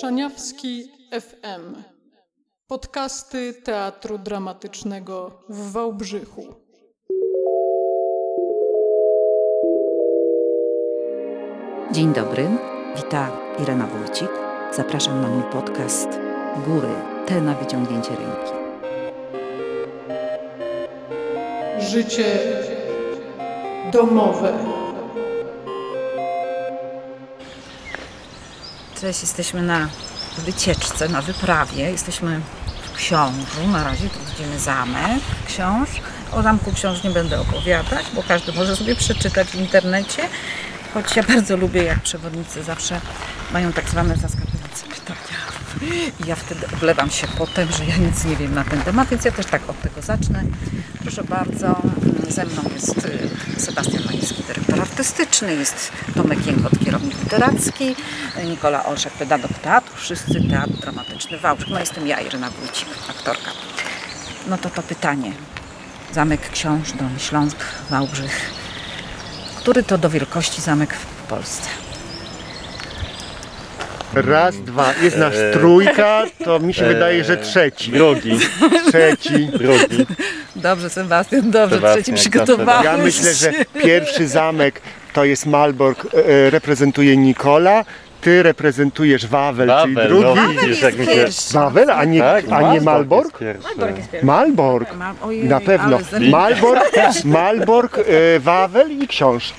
Szaniawski FM. Podcasty Teatru Dramatycznego w Wałbrzychu. Dzień dobry, wita Irena Wójcik. Zapraszam na mój podcast Góry, te na wyciągnięcie ręki. Życie domowe. Cześć, jesteśmy na wycieczce, na wyprawie. Jesteśmy w Książu. Na razie tu widzimy Zamek Książ. O Zamku Książ nie będę opowiadać, bo każdy może sobie przeczytać w internecie. Choć ja bardzo lubię, jak przewodnicy zawsze mają tak zwane zaskakujące pytania. I ja wtedy oblewam się potem, że ja nic nie wiem na ten temat, więc ja też tak od tego zacznę. Proszę bardzo, ze mną jest Sebastian Mański, dyrektor artystyczny, jest Tomek Jękot, kierownik literacki, Nikola Olszak, pedagog teatru, wszyscy Teatr Dramatyczny Wałbrzych. No jestem ja, Irena Wójcik, aktorka. No to pytanie. Zamek Książ, Dolny Śląsk, Wałbrzych. Który to do wielkości zamek w Polsce? Raz, dwa, jest nas trójka, to mi się wydaje, że trzeci. Drugi. Dobrze, Sebastian, trzeci przygotowałeś. Ja myślę, że pierwszy zamek to jest Malbork, reprezentuje Nikola. Ty reprezentujesz Wawel, czyli drugi. No, widzisz, jak pierwszy. Wawel, a nie Malbork? Malbork. Na pewno. Malbork, Wawel i Książ.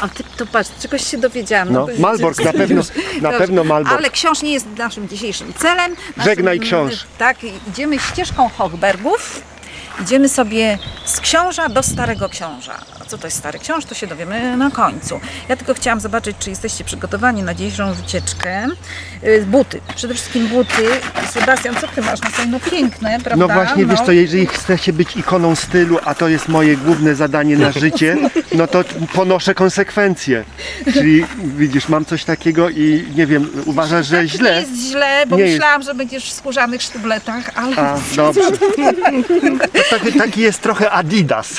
A ty to patrz, czegoś się dowiedziałam. No, Malbork, na pewno Malbork. Ale Książ nie jest naszym dzisiejszym celem. Żegnaj Książ. Tak, idziemy ścieżką Hochbergów. Idziemy sobie z Książa do Starego Książa. A co to jest Stary Książ, to się dowiemy na końcu. Ja tylko chciałam zobaczyć, czy jesteście przygotowani na dzisiejszą wycieczkę. Buty, przede wszystkim buty. Sebastian, co ty masz? No są piękne, prawda? No właśnie, wiesz co, jeżeli chce się być ikoną stylu, a to jest moje główne zadanie na życie, no to ponoszę konsekwencje. Czyli widzisz, mam coś takiego i nie wiem, uważasz, że tak źle? Nie jest źle, bo myślałam, że będziesz w skórzanych sztubletach, ale... A, dobrze. Taki jest trochę Adidas.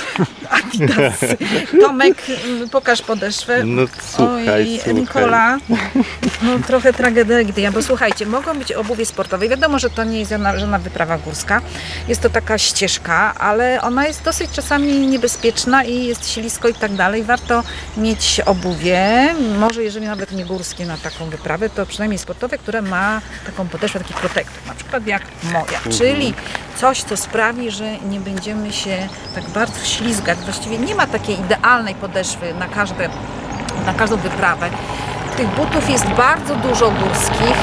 Tomek, pokaż podeszwę. No słuchaj. Nikola, no trochę tragedia, bo słuchajcie, mogą być obuwie sportowe. Wiadomo, że to nie jest żadna wyprawa górska. Jest to taka ścieżka, ale ona jest dosyć czasami niebezpieczna i jest ślisko i tak dalej. Warto mieć obuwie, może jeżeli nawet nie górskie na taką wyprawę, to przynajmniej sportowe, które ma taką podeszwę, taki protektor, na przykład jak moja, czyli coś, co sprawi, że nie będziemy się tak bardzo ślizgać. Właściwie nie ma takiej idealnej podeszwy na każdą wyprawę. Tych butów jest bardzo dużo górskich.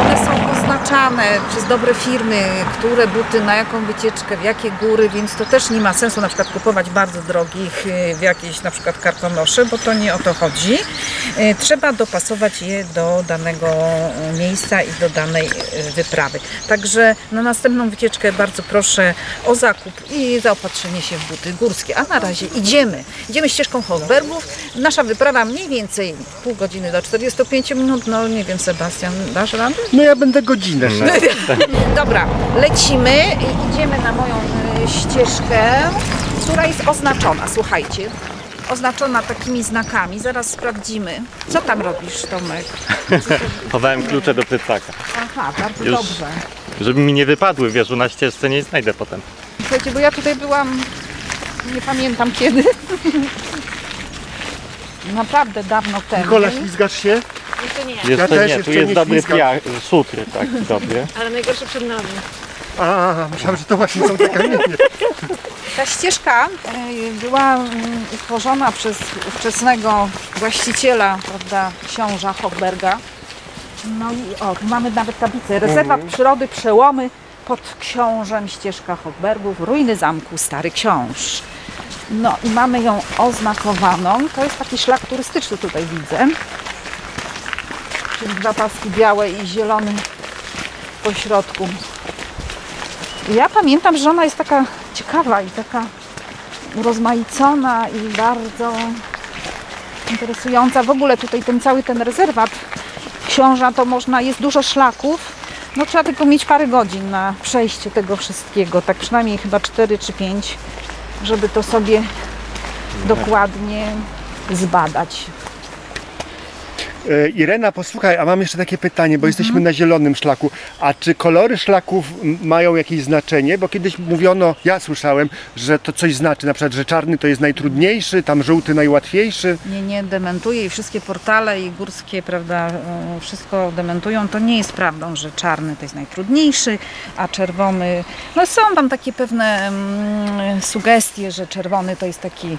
One są oznaczane przez dobre firmy, które buty, na jaką wycieczkę, w jakie góry, więc to też nie ma sensu na przykład kupować bardzo drogich w jakieś na przykład Karkonosze, bo to nie o to chodzi. Trzeba dopasować je do danego miejsca i do danej wyprawy. Także na następną wycieczkę bardzo proszę o zakup i zaopatrzenie się w buty górskie. A na razie idziemy. Idziemy ścieżką Hochbergów. Nasza wyprawa mniej więcej pół godziny do 45 minut. No nie wiem, Sebastian, dasz radę? No ja będę godzinę. Dobra, lecimy i idziemy na moją ścieżkę, która jest oznaczona, słuchajcie. Oznaczona takimi znakami. Zaraz sprawdzimy. Co tam robisz, Tomek? Chowałem klucze do plecaka. Aha, bardzo już, dobrze. Żeby mi nie wypadły, wiesz, bo na ścieżce nie znajdę potem. Słuchajcie, bo ja tutaj byłam, nie pamiętam kiedy. Naprawdę dawno temu. Nikola, ślizgasz się? Jeszcze nie. Ja też nie. Tu jest dobry piach, sutry, tak, dobry. Ale najgorsze przed nami. A, myślałam, że to właśnie są te kamienie. Ta ścieżka była utworzona przez ówczesnego właściciela, prawda, księża Hochberga. No i tu mamy nawet tablicę. Rezerwat przyrody Przełomy pod Książem ścieżka Hochbergów, ruiny zamku Stary Książ. No i mamy ją oznakowaną. To jest taki szlak turystyczny, tutaj widzę. Czyli dwa paski białe i zielony po środku. Ja pamiętam, że ona jest taka ciekawa i taka urozmaicona i bardzo interesująca. W ogóle tutaj ten cały rezerwat Książa to można, jest dużo szlaków. No trzeba tylko mieć parę godzin na przejście tego wszystkiego. Tak przynajmniej chyba 4 czy 5. Żeby to sobie dokładnie zbadać. Irena, posłuchaj, a mam jeszcze takie pytanie, bo jesteśmy na zielonym szlaku. A czy kolory szlaków mają jakieś znaczenie? Bo kiedyś mówiono, ja słyszałem, że to coś znaczy, na przykład, że czarny to jest najtrudniejszy, tam żółty najłatwiejszy. Nie, dementuję i wszystkie portale i górskie, prawda, wszystko dementują. To nie jest prawdą, że czarny to jest najtrudniejszy, a czerwony... No są tam takie pewne sugestie, że czerwony to jest taki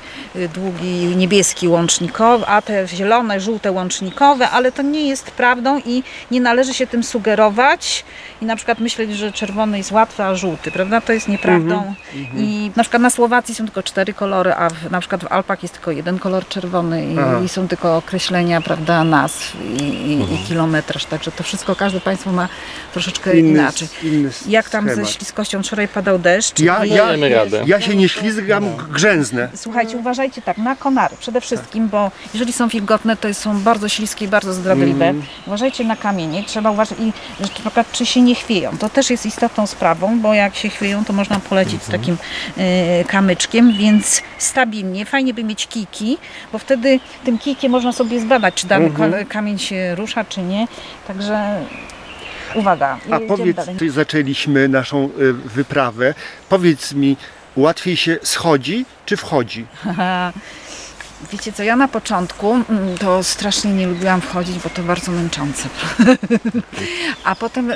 długi, niebieski łącznikowy, a te zielone, żółte łącznikowe, ale to nie jest prawdą i nie należy się tym sugerować i na przykład myśleć, że czerwony jest łatwy, a żółty, prawda? To jest nieprawdą. I na przykład na Słowacji są tylko 4 kolory, a na przykład w Alpach jest tylko 1 kolor czerwony i są tylko określenia, prawda, nazw i kilometraż, także to wszystko każde państwo ma troszeczkę inaczej. Jak tam schemat ze śliskością? Wczoraj padał deszcz. Ja się nie ślizgam, grzęznę. Słuchajcie, uważajcie tak, na konary przede wszystkim, bo jeżeli są wilgotne, to są bardzo śliskie i bardzo zdradliwe. Uważajcie na kamienie, trzeba uważać i na przykład czy się nie chwieją. To też jest istotną sprawą, bo jak się chwieją, to można polecieć z takim kamyczkiem, więc stabilnie. Fajnie by mieć kijki, bo wtedy tym kijkiem można sobie zbadać, czy dany kamień się rusza, czy nie. Także uwaga. A powiedz, czy zaczęliśmy naszą wyprawę. Powiedz mi, łatwiej się schodzi, czy wchodzi? Wiecie co, ja na początku to strasznie nie lubiłam wchodzić, bo to bardzo męczące. A potem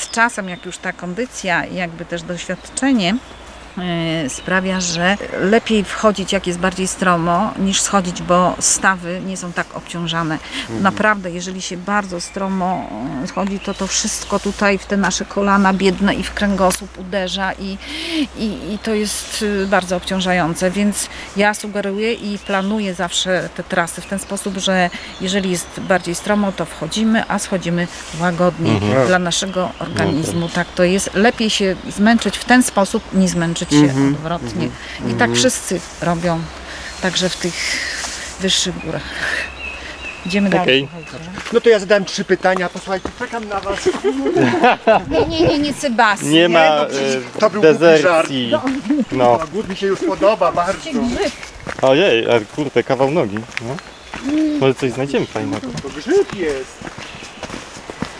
z czasem, jak już ta kondycja i jakby też doświadczenie sprawia, że lepiej wchodzić, jak jest bardziej stromo, niż schodzić, bo stawy nie są tak obciążane. Naprawdę, jeżeli się bardzo stromo schodzi, to wszystko tutaj w te nasze kolana biedne i w kręgosłup uderza i to jest bardzo obciążające, więc ja sugeruję i planuję zawsze te trasy w ten sposób, że jeżeli jest bardziej stromo, to wchodzimy, a schodzimy łagodnie dla naszego organizmu. Tak to jest. Lepiej się zmęczyć w ten sposób, nie zmęczyć się odwrotnie. I tak wszyscy robią, także w tych wyższych górach. Idziemy dalej. No to ja zadałem 3 pytania, posłuchajcie, czekam na was. Nie, Sebastian. Nie ma to był dezercji. No. Głód mi się już podoba bardzo. Ojej, kurde, kawał nogi. No. Może coś znajdziemy fajnego. To grzyb jest.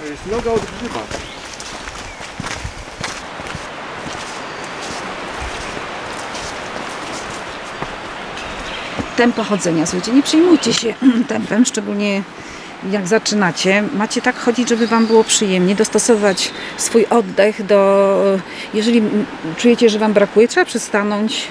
To jest noga od grzyba. Tempo chodzenia, słuchajcie, nie przejmujcie się tempem, szczególnie jak zaczynacie. Macie tak chodzić, żeby wam było przyjemnie, dostosować swój oddech do... Jeżeli czujecie, że wam brakuje, trzeba przystanąć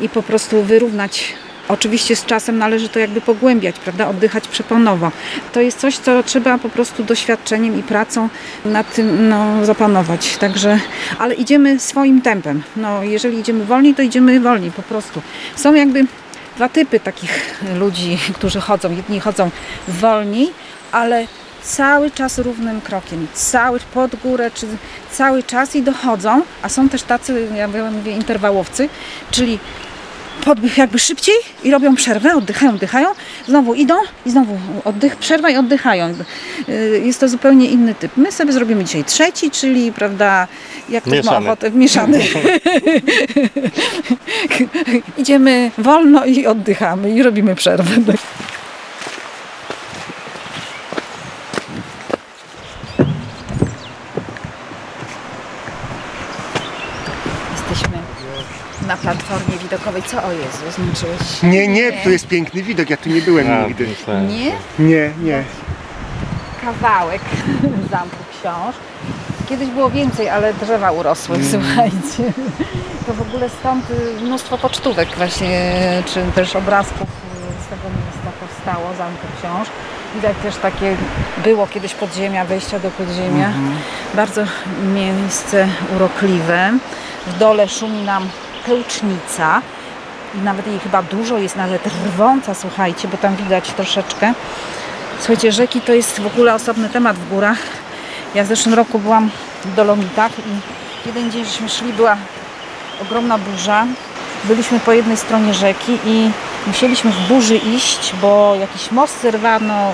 i po prostu wyrównać. Oczywiście z czasem należy to jakby pogłębiać, prawda, oddychać przeponowo. To jest coś, co trzeba po prostu doświadczeniem i pracą nad tym zapanować. Także, ale idziemy swoim tempem. No, jeżeli idziemy wolniej, to idziemy wolniej po prostu. Są jakby... 2 typy takich ludzi, którzy chodzą. Jedni chodzą wolniej, ale cały czas równym krokiem, cały pod górę, czy cały czas i dochodzą, a są też tacy, ja mówię, interwałowcy, czyli jakby szybciej i robią przerwę, oddychają, znowu idą i znowu oddych, przerwa i oddychają. Jest to zupełnie inny typ. My sobie zrobimy dzisiaj 3, czyli, prawda, jak to mieszany. Idziemy wolno i oddychamy i robimy przerwę. Na platformie widokowej. Co? O Jezu, zmęczyłeś? Nie, to jest piękny widok, ja tu nie byłem nigdy. Nie? Nie. Kawałek Zamku Książ. Kiedyś było więcej, ale drzewa urosły, słuchajcie. To w ogóle stąd mnóstwo pocztówek właśnie, czy też obrazków z tego miejsca powstało, Zamku Książ. Widać też takie, było kiedyś podziemia, wejścia do podziemia. Bardzo miejsce urokliwe. W dole szumi nam Tełcznica i nawet jej chyba dużo jest, nawet rwąca, słuchajcie, bo tam widać troszeczkę. Słuchajcie, rzeki to jest w ogóle osobny temat w górach. Ja w zeszłym roku byłam w Dolomitach i jeden dzień żeśmy szli, była ogromna burza. Byliśmy po jednej stronie rzeki i musieliśmy w burzy iść, bo jakiś most zerwano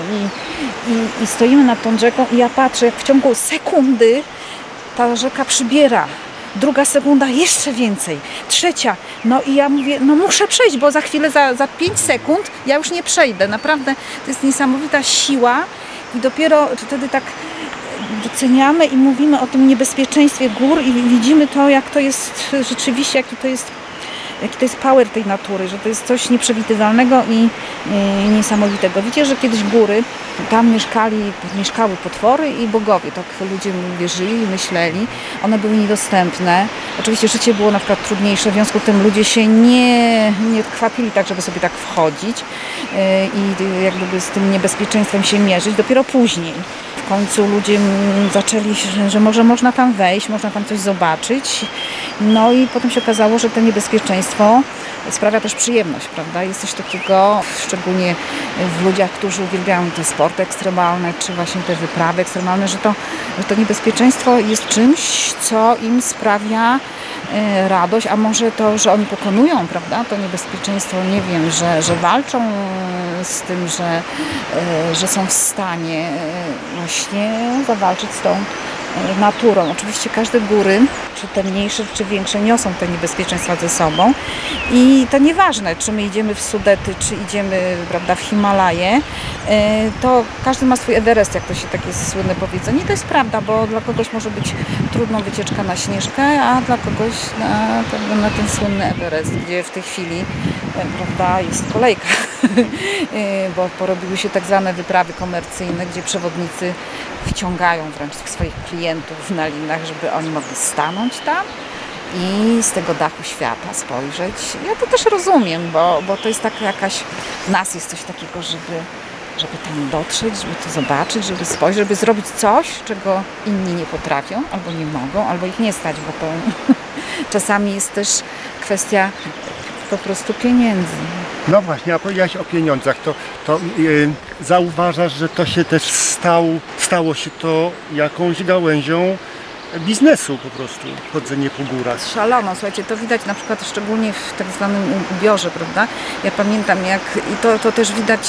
i stoimy nad tą rzeką i ja patrzę, jak w ciągu sekundy ta rzeka przybiera. druga sekunda jeszcze więcej, trzecia, no i ja mówię, no muszę przejść, bo za chwilę, za 5 sekund ja już nie przejdę, naprawdę to jest niesamowita siła i dopiero wtedy tak doceniamy i mówimy o tym niebezpieczeństwie gór i widzimy to, jak to jest rzeczywiście, jaki to jest power tej natury, że to jest coś nieprzewidywalnego i niesamowitego. Wiecie, że kiedyś góry, tam mieszkały potwory i bogowie, tak ludzie wierzyli i myśleli. One były niedostępne. Oczywiście życie było na przykład trudniejsze, w związku z tym ludzie się nie kwapili tak, żeby sobie tak wchodzić i jak gdyby z tym niebezpieczeństwem się mierzyć. Dopiero później w końcu ludzie zaczęli, że może można tam wejść, można tam coś zobaczyć. No i potem się okazało, że to niebezpieczeństwo sprawia też przyjemność, prawda? Jest coś takiego, szczególnie w ludziach, którzy uwielbiają te sporty ekstremalne, czy właśnie te wyprawy ekstremalne, że to niebezpieczeństwo jest czymś, co im sprawia radość, a może to, że oni pokonują, prawda, to niebezpieczeństwo, nie wiem, że walczą z tym, że są w stanie właśnie zawalczyć z tą naturą. Oczywiście każde góry, czy te mniejsze, czy większe, niosą te niebezpieczeństwa ze sobą i to nieważne, czy my idziemy w Sudety, czy idziemy, prawda, w Himalaje, to każdy ma swój Everest, jak to się takie słynne powiedzenie. I to jest prawda, bo dla kogoś może być trudną wycieczka na Śnieżkę, a dla kogoś na ten słynny Everest, gdzie w tej chwili, prawda, jest kolejka, bo porobiły się tak zwane wyprawy komercyjne, gdzie przewodnicy wciągają wręcz tych swoich klientów na linach, żeby oni mogli stanąć tam i z tego dachu świata spojrzeć. Ja to też rozumiem, bo to jest taka jakaś, w nas jest coś takiego, żeby tam dotrzeć, żeby to zobaczyć, żeby spojrzeć, żeby zrobić coś, czego inni nie potrafią, albo nie mogą, albo ich nie stać, bo to czasami jest też kwestia po prostu pieniędzy. No właśnie, a powiedziałaś o pieniądzach, to zauważasz, że to się też stało się to jakąś gałęzią biznesu po prostu, chodzenie po górach. Szalono, słuchajcie, to widać na przykład szczególnie w tak zwanym ubiorze, prawda? Ja pamiętam to też widać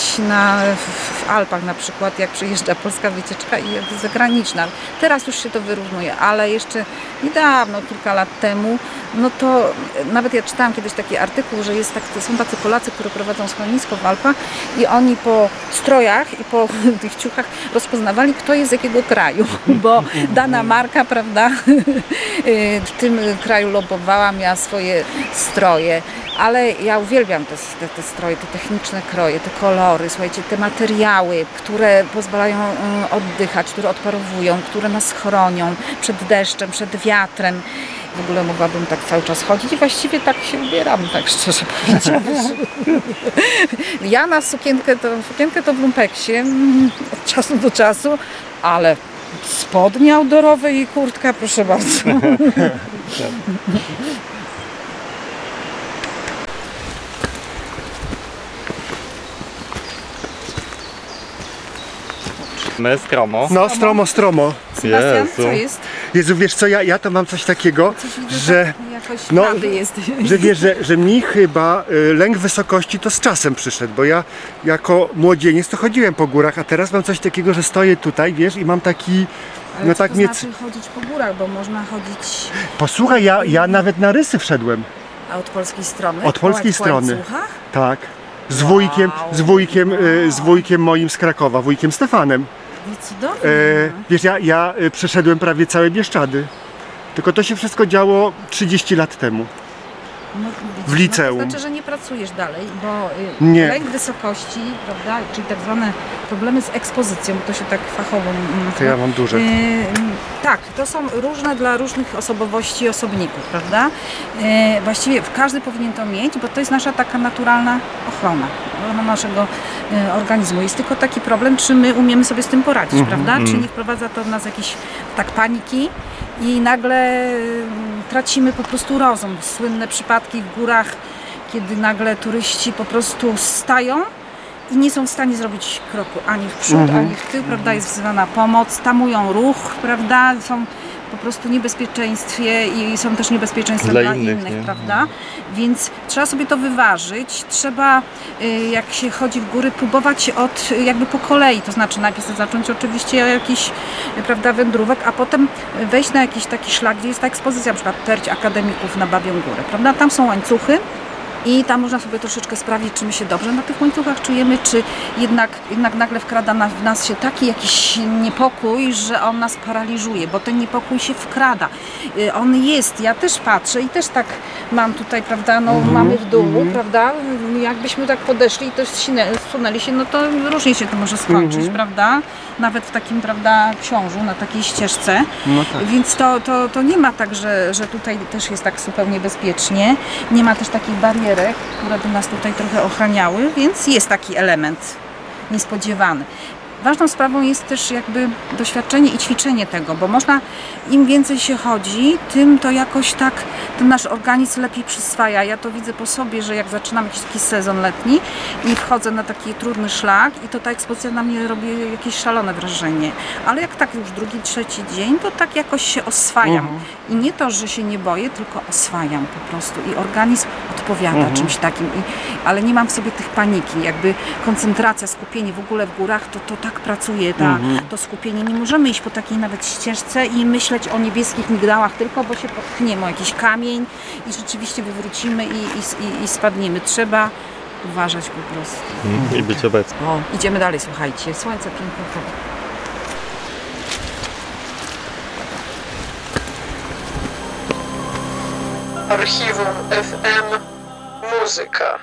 w Alpach na przykład, jak przyjeżdża polska wycieczka i jak zagraniczna. Teraz już się to wyrównuje, ale jeszcze niedawno, kilka lat temu, no to nawet ja czytałam kiedyś taki artykuł, że są tacy Polacy, które prowadzą schronisko w Alpach i oni po strojach i po tych ciuchach rozpoznawali, kto jest z jakiego kraju, bo dana marka, prawda, w tym kraju lobowała, miała swoje stroje, ale ja uwielbiam te stroje, te techniczne kroje, te kolory, słuchajcie, te materiały, które pozwalają oddychać, które odparowują, które nas chronią przed deszczem, przed wiatrem. W ogóle mogłabym tak cały czas chodzić i właściwie tak się ubieram, tak szczerze powiedziawszy. Ja na sukienkę to w lumpeksie od czasu do czasu, ale spodnie outdoorowe i kurtka, proszę bardzo. My stromo. No, stromo. Sebastian, Jezu. Co jest? Jezu, wiesz co, ja to mam coś takiego, że jakoś jest. Że wiesz, że mi chyba lęk wysokości to z czasem przyszedł, bo ja jako młodzieniec to chodziłem po górach, a teraz mam coś takiego, że stoję tutaj, wiesz, i mam taki... Ale no co tak to znaczy chodzić po górach, bo można chodzić... Posłuchaj, ja nawet na Rysy wszedłem. A od polskiej strony? Od polskiej strony. Tak. Z wujkiem moim z Krakowa, wujkiem Stefanem. Cudownie. Wiesz, ja przeszedłem prawie całe Bieszczady. Tylko to się wszystko działo 30 lat temu. No, w liceum. No to znaczy, że nie pracujesz dalej, bo nie. Lęk wysokości, prawda, czyli tak zwane problemy z ekspozycją, bo to się tak fachowo mówi. To ja mam duże. Tak, to są różne dla różnych osobowości i osobników, prawda? Właściwie każdy powinien to mieć, bo to jest nasza taka naturalna ochrona naszego organizmu. Jest tylko taki problem, czy my umiemy sobie z tym poradzić, prawda? Czy nie wprowadza to w nas jakieś tak paniki i nagle tracimy po prostu rozum. Słynne przypadki w górach, kiedy nagle turyści po prostu stają i nie są w stanie zrobić kroku ani w przód, ani w tył, prawda, jest wzywana pomoc, tamują ruch, prawda, są po prostu niebezpieczeństwie i są też niebezpieczeństwa dla innych, prawda? Więc trzeba sobie to wyważyć, trzeba jak się chodzi w góry próbować od jakby po kolei, to znaczy najpierw zacząć oczywiście jakiś, prawda, wędrówek, a potem wejść na jakiś taki szlak, gdzie jest ta ekspozycja, na przykład terć akademików na Babią Górę, prawda? Tam są łańcuchy. I tam można sobie troszeczkę sprawdzić, czy my się dobrze na tych łańcuchach czujemy, czy jednak nagle wkrada w nas się taki jakiś niepokój, że on nas paraliżuje, bo ten niepokój się wkrada. On jest, ja też patrzę i też tak mam tutaj, prawda, no mamy w dół, prawda, jakbyśmy tak podeszli i też zsunęli się, no to różnie się to może skończyć, prawda, nawet w takim, prawda, książu, na takiej ścieżce, no tak. Więc to nie ma tak, że tutaj też jest tak zupełnie bezpiecznie, nie ma też takich barier, które by nas tutaj trochę ochraniały, więc jest taki element niespodziewany. Ważną sprawą jest też jakby doświadczenie i ćwiczenie tego, bo można, im więcej się chodzi, tym to jakoś tak ten nasz organizm lepiej przyswaja. Ja to widzę po sobie, że jak zaczynam jakiś taki sezon letni i wchodzę na taki trudny szlak i to ta ekspozycja na mnie robi jakieś szalone wrażenie. Ale jak tak już drugi, trzeci dzień, to tak jakoś się oswajam. I nie to, że się nie boję, tylko oswajam po prostu i organizm odpowiada czymś takim. Ale nie mam w sobie tych paniki, jakby koncentracja, skupienie w ogóle w górach, to tak pracuje to skupienie. Nie możemy iść po takiej nawet ścieżce i myśleć o niebieskich migdałach tylko, bo się potkniemy o jakiś kamień i rzeczywiście wywrócimy i spadniemy. Trzeba uważać po prostu. I być obecnym. Idziemy dalej, słuchajcie. Słońce piękne. Archiwum FM Muzyka.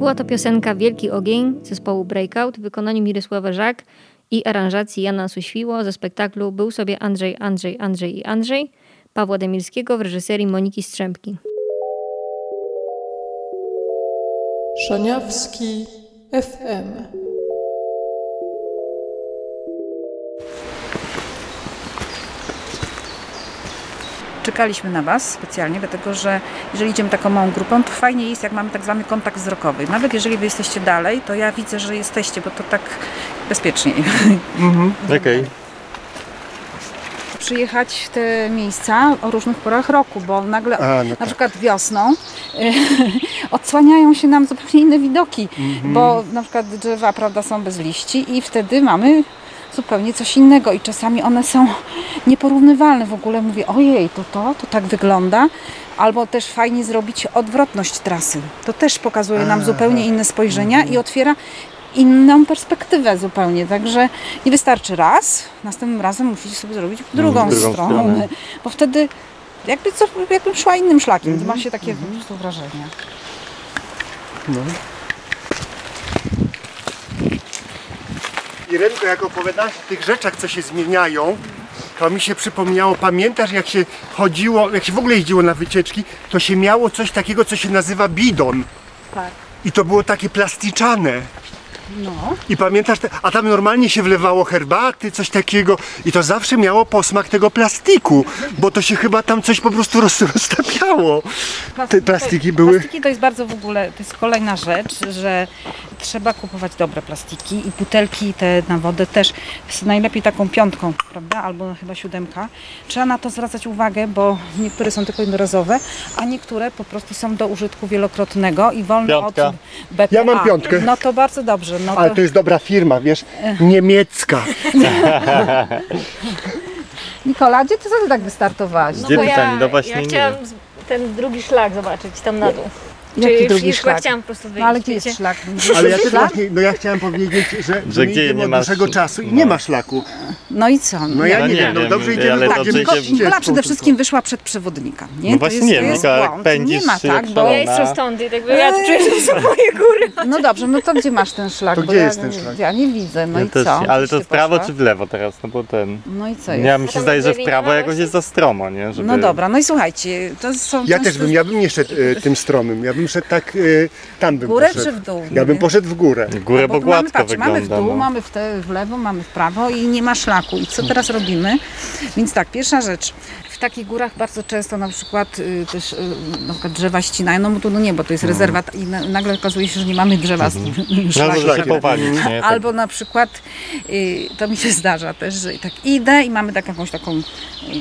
Była to piosenka Wielki Ogień zespołu Breakout w wykonaniu Mirosława Żak i aranżacji Jana Suświło ze spektaklu Był sobie Andrzej, Andrzej, Andrzej i Andrzej Pawła Demirskiego w reżyserii Moniki Strzępki. Szaniawski FM. Czekaliśmy na Was specjalnie, dlatego że jeżeli idziemy taką małą grupą, to fajnie jest, jak mamy tak zwany kontakt wzrokowy. Nawet jeżeli Wy jesteście dalej, to ja widzę, że jesteście, bo to tak bezpieczniej. Okej. Przyjechać w te miejsca o różnych porach roku, bo nagle na przykład wiosną odsłaniają się nam zupełnie inne widoki, bo na przykład drzewa, prawda, są bez liści i wtedy mamy zupełnie coś innego i czasami one są nieporównywalne. W ogóle mówię, ojej, to tak wygląda. Albo też fajnie zrobić odwrotność trasy. To też pokazuje nam zupełnie inne spojrzenia i otwiera inną perspektywę zupełnie, także nie wystarczy raz, następnym razem musicie sobie zrobić w drugą stronę, bo wtedy jakby szła innym szlakiem, ma się takie wrażenie. No. Irenko, jak opowiadałaś o tych rzeczach, co się zmieniają, to mi się przypomniało, pamiętasz jak się chodziło, jak się w ogóle jeździło na wycieczki, to się miało coś takiego, co się nazywa bidon. Tak. I to było takie plasticzane. No. I pamiętasz, a tam normalnie się wlewało herbaty, coś takiego i to zawsze miało posmak tego plastiku, bo to się chyba tam coś po prostu roztapiało. Te plastiki były... Plastiki to jest bardzo w ogóle, to jest kolejna rzecz, że trzeba kupować dobre plastiki i butelki te na wodę też, najlepiej taką 5, prawda, albo chyba 7. Trzeba na to zwracać uwagę, bo niektóre są tylko jednorazowe, a niektóre po prostu są do użytku wielokrotnego i wolno od BPA. Ja mam 5. No to bardzo dobrze. No to... Ale to jest dobra firma, wiesz, niemiecka. Nikola, gdzie ty sobie tak wystartowałaś? No bo ja chciałam ten drugi szlak zobaczyć tam na dół. Jaki drugi szlak? Chciałam po prostu wyjść. No, ale gdzie jest szlak? Ale ja też właśnie, ja chciałam powiedzieć, że gdzie nie ma dłuższego czasu i nie ma szlaku. No i co? No ja nie wiem, dobrze idziemy. Tak, Nikola przede wszystkim wyszła przed przewodnika. Nie? No właśnie nie, Nikola pędzisz. Nie ma tak, bo ja jestem stąd i tak ja czuję, że są moje góry. No dobrze, no to gdzie masz ten szlak? To gdzie jest ten szlak? Ja nie widzę, no i co? Ale to w prawo czy w lewo teraz? No bo ten... No i co jest? Ja mi się zdaje, że w prawo jakoś jest za stromo, nie? No dobra, no i słuchajcie, to są... Ja bym nie szedł tym stromym. Ja bym szedł tak, tam bym górę poszedł. Czy w dół? Ja bym poszedł w górę. W górę, bo gładko wygląda. Mamy w dół, mamy w lewo, mamy w prawo i nie ma szlaku. I co teraz robimy? Więc tak, pierwsza rzecz. W takich górach bardzo często na przykład też na przykład drzewa ścinają, no bo tu nie, bo to jest rezerwat i nagle okazuje się, że nie mamy drzewa z szlakiem. Albo na przykład, to mi się zdarza też, że tak idę i mamy tak jakąś taką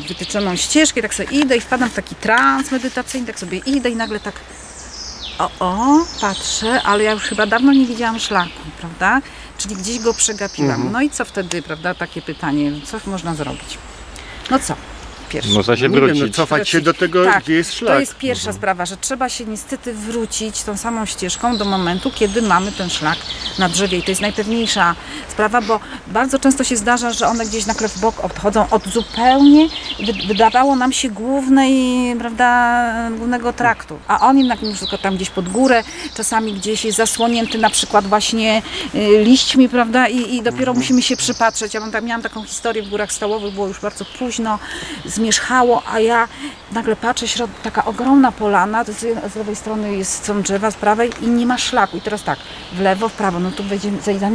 wytyczoną ścieżkę, tak sobie idę i wpadam w taki trans medytacyjny, tak sobie idę i nagle tak patrzę, ale ja już chyba dawno nie widziałam szlaku, prawda? Czyli gdzieś go przegapiłam. No i co wtedy, prawda? Takie pytanie, co można zrobić? No co? Pierwszy. Można się wrócić. Cofać się do tego, gdzie jest szlak. To jest pierwsza sprawa, że trzeba się niestety wrócić tą samą ścieżką do momentu, kiedy mamy ten szlak na drzewie. I to jest najpewniejsza sprawa, bo bardzo często się zdarza, że one gdzieś nagle w bok odchodzą od zupełnie, wydawało nam się głównego traktu. A on jednak już tylko tam gdzieś pod górę, czasami gdzieś jest zasłonięty na przykład właśnie liśćmi, prawda? I dopiero musimy się przypatrzeć. Ja miałam taką historię w Górach Stołowych, było już bardzo późno, zmierzchało, a ja nagle patrzę, taka ogromna polana, z lewej strony są drzewa, z prawej i nie ma szlaku. I teraz tak, w lewo, w prawo, no tu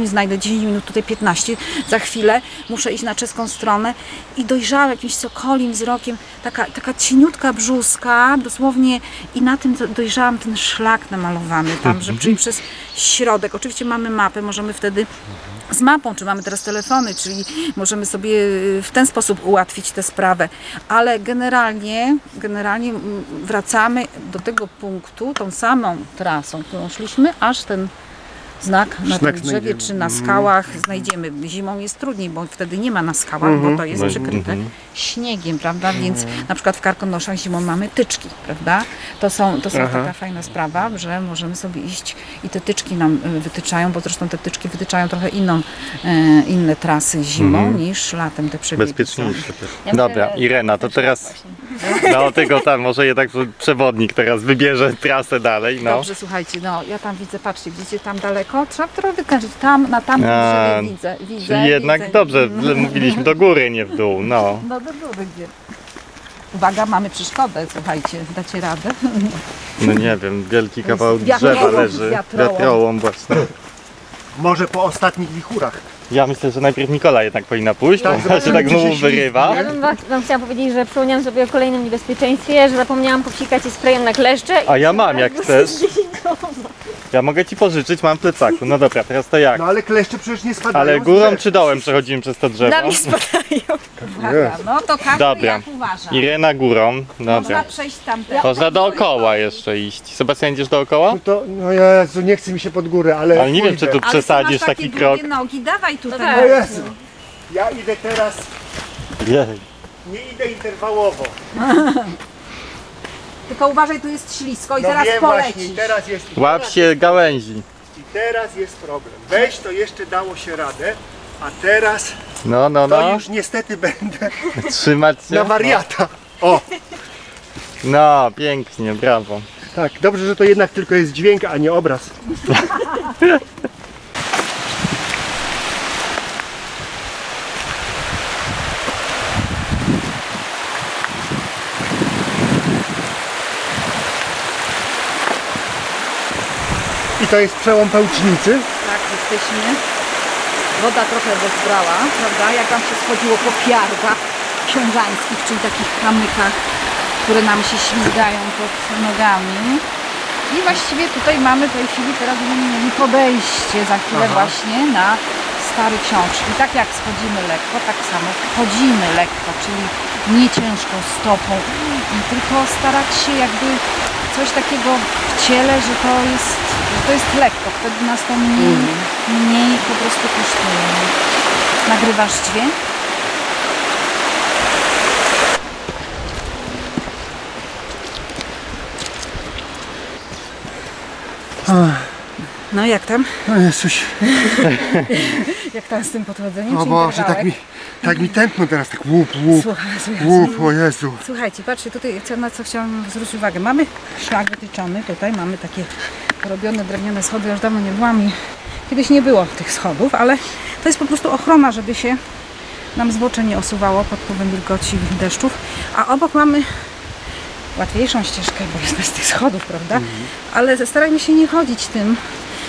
znajdę 10 minut, tutaj 15, za chwilę muszę iść na czeską stronę i dojrzałem jakimś sokolim wzrokiem, taka cieniutka brzuska, dosłownie i na tym dojrzałam ten szlak namalowany tam, czyli przez środek. Oczywiście mamy mapę, możemy wtedy z mapą, czy mamy teraz telefony, czyli możemy sobie w ten sposób ułatwić tę sprawę, ale generalnie wracamy do tego punktu tą samą trasą, którą szliśmy, aż ten znak na tym drzewie czy na skałach znajdziemy. Zimą jest trudniej, bo wtedy nie ma na skałach, bo to jest przykryte. śniegiem, prawda? Więc na przykład w Karkonoszach zimą mamy tyczki, prawda? To są taka fajna sprawa, że możemy sobie iść i te tyczki nam wytyczają, bo zresztą te tyczki wytyczają trochę inne trasy zimą niż latem te przebiegi. Bezpieczniejsze też. Ja dobra, Irena, to teraz no tego tam może jednak przewodnik teraz wybierze trasę dalej. No. Dobrze, słuchajcie, no ja tam widzę, patrzcie, widzicie tam daleko? Trzeba trochę wykręcić, tam na tamtym drzewie widzę. Jednak widzę. Dobrze, mówiliśmy do góry, nie w dół, no. No do góry gdzie? Uwaga, mamy przeszkodę, słuchajcie, dacie radę? No nie wiem, wielki kawał drzewa leży, wiatrołom właśnie. Może po ostatnich wichurach. Ja myślę, że najpierw Nikola jednak powinna pójść, bo ona się tak znowu wyrywa. Ja bym wam chciała powiedzieć, że przypomniałam sobie o kolejnym niebezpieczeństwie, że zapomniałam popsikać się sprayem na kleszcze. A ja mam, jak chcesz. Ja mogę ci pożyczyć, mam w plecaku. No dobra, teraz to jak? No ale kleszcze przecież nie spadają. Ale górą czy dołem przechodzimy przez to drzewo? Nami spadają. Uwaga, no to każdy dobra. Jak uważa. Irena górą. Dobra. Można przejść tamte. Można dookoła jeszcze iść. Sebastian, idziesz dookoła? No to, no Jezu, nie chce mi się pod górę, ale pójdę. Nie wiem, czy tu przesadzisz taki krok. Nogi, dawaj tutaj. No tak. Jezu. Ja idę teraz, nie idę interwałowo. Tylko uważaj, tu jest ślisko i no zaraz polecisz. Łap się gałęzi. I teraz jest problem. Weź to jeszcze dało się radę, a teraz to już niestety będę trzymać się na wariata. O! No, pięknie, brawo. Tak, dobrze, że to jednak tylko jest dźwięk, a nie obraz. I to jest przełom Tełcznicy. Tak, jesteśmy. Woda trochę rozbrała, prawda? Jak nam się schodziło po piargach książańskich, czyli takich kamykach, które nam się ślizgają pod nogami. I właściwie tutaj mamy w tej chwili, teraz będziemy mieli podejście za chwilę właśnie na Stary Książ. I tak jak schodzimy lekko, tak samo chodzimy lekko, czyli nie ciężką stopą. I tylko starać się jakby coś takiego w ciele, że to jest lekko, wtedy nas to mniej po prostu kosztuje. Nagrywasz dźwięk? No jak tam? No Jezuś. Jak tam z tym podchodzeniem? O Boże, tak mi tętno teraz, tak łup. Słuchaj, o Jezu. Słuchajcie, patrzcie, tutaj na co chciałam zwrócić uwagę. Mamy szlak wytyczony, tutaj mamy takie robione drewniane schody, już dawno nie byłam i kiedyś nie było tych schodów, ale to jest po prostu ochrona, żeby się nam zbocze nie osuwało pod wpływem wilgoci deszczów, a obok mamy łatwiejszą ścieżkę, bo jest bez tych schodów, prawda? Ale starajmy się nie chodzić tym,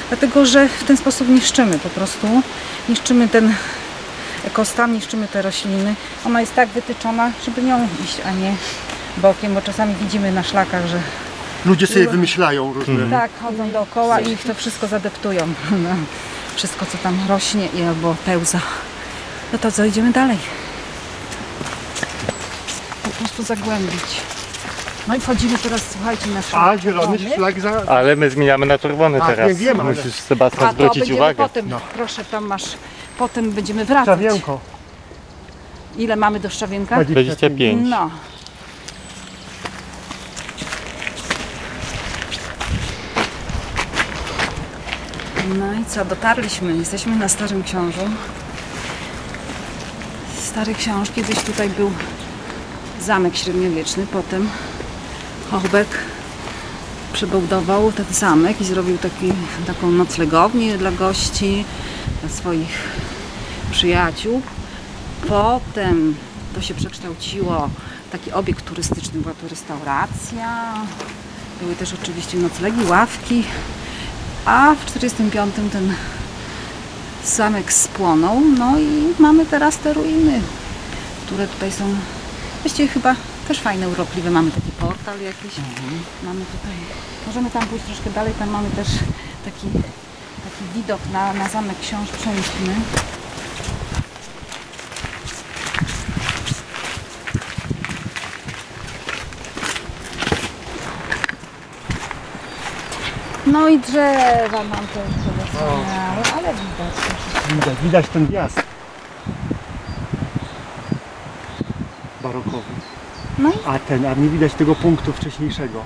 dlatego że w ten sposób niszczymy po prostu, niszczymy ten ekostan, niszczymy te rośliny. Ona jest tak wytyczona, żeby nią iść, a nie bokiem, bo czasami widzimy na szlakach, że ludzie sobie wymyślają różne. Tak, chodzą dookoła i ich to wszystko zadeptują. No, wszystko, co tam rośnie albo pełza. No to co, idziemy dalej. Po prostu zagłębić. No i wchodzimy teraz, słuchajcie, na szlak. A, zielony szlak za... Ale my zmieniamy na czerwony teraz. Nie wiem, ale... Musisz, Sebastian, zwrócić uwagę. Potem, proszę, tam masz... Potem będziemy wracać. Szczawienko. Ile mamy do Szczawienka? 25. No. No i co, dotarliśmy. Jesteśmy na Starym Książu. Stary Książ, kiedyś tutaj był zamek średniowieczny, potem Hochberg przebudował ten zamek i zrobił taką noclegownię dla gości, dla swoich przyjaciół. Potem to się przekształciło w taki obiekt turystyczny, była tu restauracja, były też oczywiście noclegi, ławki. A w 1945 ten zamek spłonął, no i mamy teraz te ruiny, które tutaj są właściwie chyba też fajne, urokliwe. Mamy taki portal jakiś, mamy tutaj, możemy tam pójść troszkę dalej, tam mamy też taki widok na Zamek Książ. Przejdźmy. No i drzewa mam też, ale widać ten wjazd. barokowy. No i... A nie widać tego punktu wcześniejszego.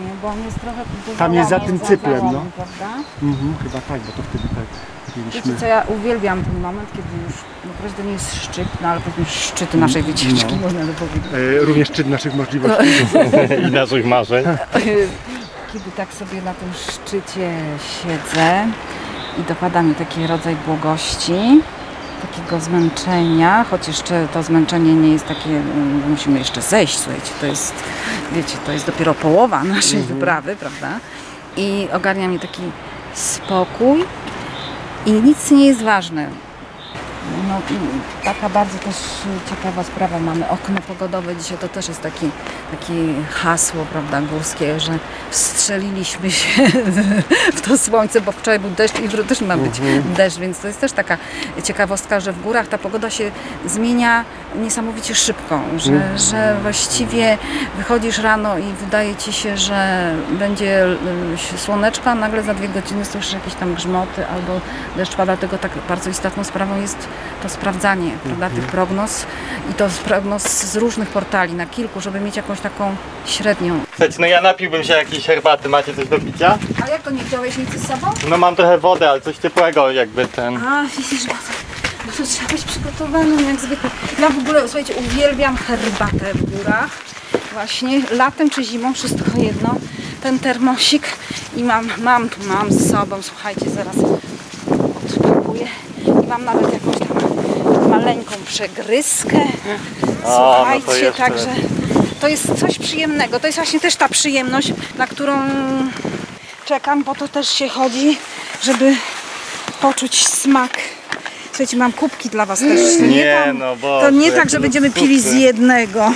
Nie, bo on jest trochę... Tam jest za tym cyplem, no. Prawda? Mhm, chyba tak, bo to wtedy tak mieliśmy... Wiecie co, ja uwielbiam ten moment, kiedy już... No wreszcie nie jest szczyt, no ale pewnie szczyt naszej wycieczki, no. Można by powiedzieć. Również szczyt naszych możliwości. No. I naszych marzeń. Kiedy tak sobie na tym szczycie siedzę i dopada mi taki rodzaj błogości, takiego zmęczenia, choć jeszcze to zmęczenie nie jest takie, musimy jeszcze zejść, słuchajcie, to jest, wiecie, to jest dopiero połowa naszej wyprawy, prawda? I ogarnia mnie taki spokój i nic nie jest ważne. No, taka bardzo też ciekawa sprawa, mamy okno pogodowe, dzisiaj to też jest takie hasło, prawda, górskie, że wstrzeliliśmy się w to słońce, bo wczoraj był deszcz i jutro też ma być deszcz, więc to jest też taka ciekawostka, że w górach ta pogoda się zmienia niesamowicie szybko, że właściwie wychodzisz rano i wydaje ci się, że będzie słoneczko, a nagle za 2 godziny słyszysz jakieś tam grzmoty albo deszcz pada, dlatego tak bardzo istotną sprawą jest to sprawdzanie, prawda, tych prognoz i to prognoz z różnych portali, na kilku, żeby mieć jakąś taką średnią. Słuchajcie, no ja napiłbym się jakiejś herbaty, macie coś do picia? A jak to, nie wziąłeś nic z sobą? No mam trochę wody, ale coś ciepłego jakby ten... A widzisz, no to trzeba być przygotowanym jak zwykle. Ja w ogóle, słuchajcie, uwielbiam herbatę w górach, właśnie latem czy zimą, wszystko jedno, ten termosik i mam z sobą, słuchajcie, zaraz odpakuję. I mam nawet jakąś tam maleńką przegryzkę. Słuchajcie, no to jeszcze... także to jest coś przyjemnego. To jest właśnie też ta przyjemność, na którą czekam, bo to też się chodzi, żeby poczuć smak. Słuchajcie, mam kubki dla was też. To nie tak, że będziemy pili z jednego.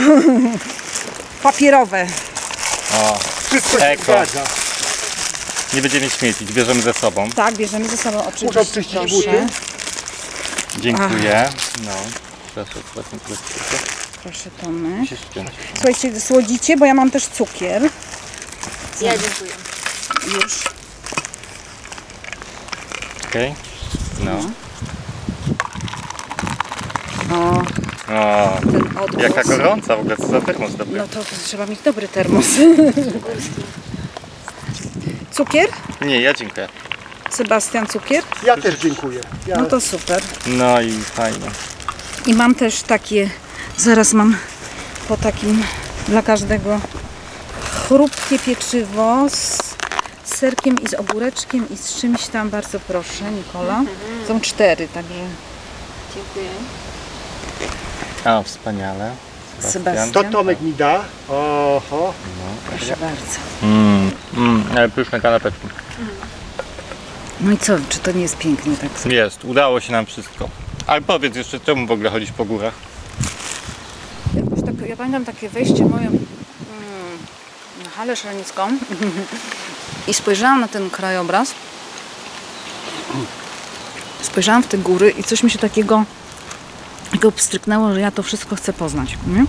Papierowe. O, wszystko się zgadza. Nie będziemy śmiecić, bierzemy ze sobą. Tak, bierzemy ze sobą, oczywiście. Dziękuję. No, proszę Tomek. Słuchajcie, słodzicie, bo ja mam też cukier. Ja dziękuję. Już. Okej. No. O, jaka gorąca w ogóle, co za termos dobry. No to trzeba mieć dobry termos. Cukier? Nie, ja dziękuję. Sebastian, cukier? Ja też dziękuję. No to super. No i fajnie. I mam też takie, zaraz mam po takim dla każdego chrupkie pieczywo z serkiem i z ogóreczkiem i z czymś tam, bardzo proszę, Nikola. Są 4, także... Dziękuję. O, wspaniale. Sebastian. To Tomek mi da. Oho. No, proszę bardzo. Ale pyszne kanapeczki. No i co, czy to nie jest pięknie tak sobie? Jest, udało się nam wszystko. Ale powiedz jeszcze, czemu w ogóle chodzić po górach? Jakoś tak, ja pamiętam takie wejście moje na halę szalenicką i spojrzałam na ten krajobraz. Spojrzałam w te góry i coś mi się takiego pstryknęło, że ja to wszystko chcę poznać. Nie?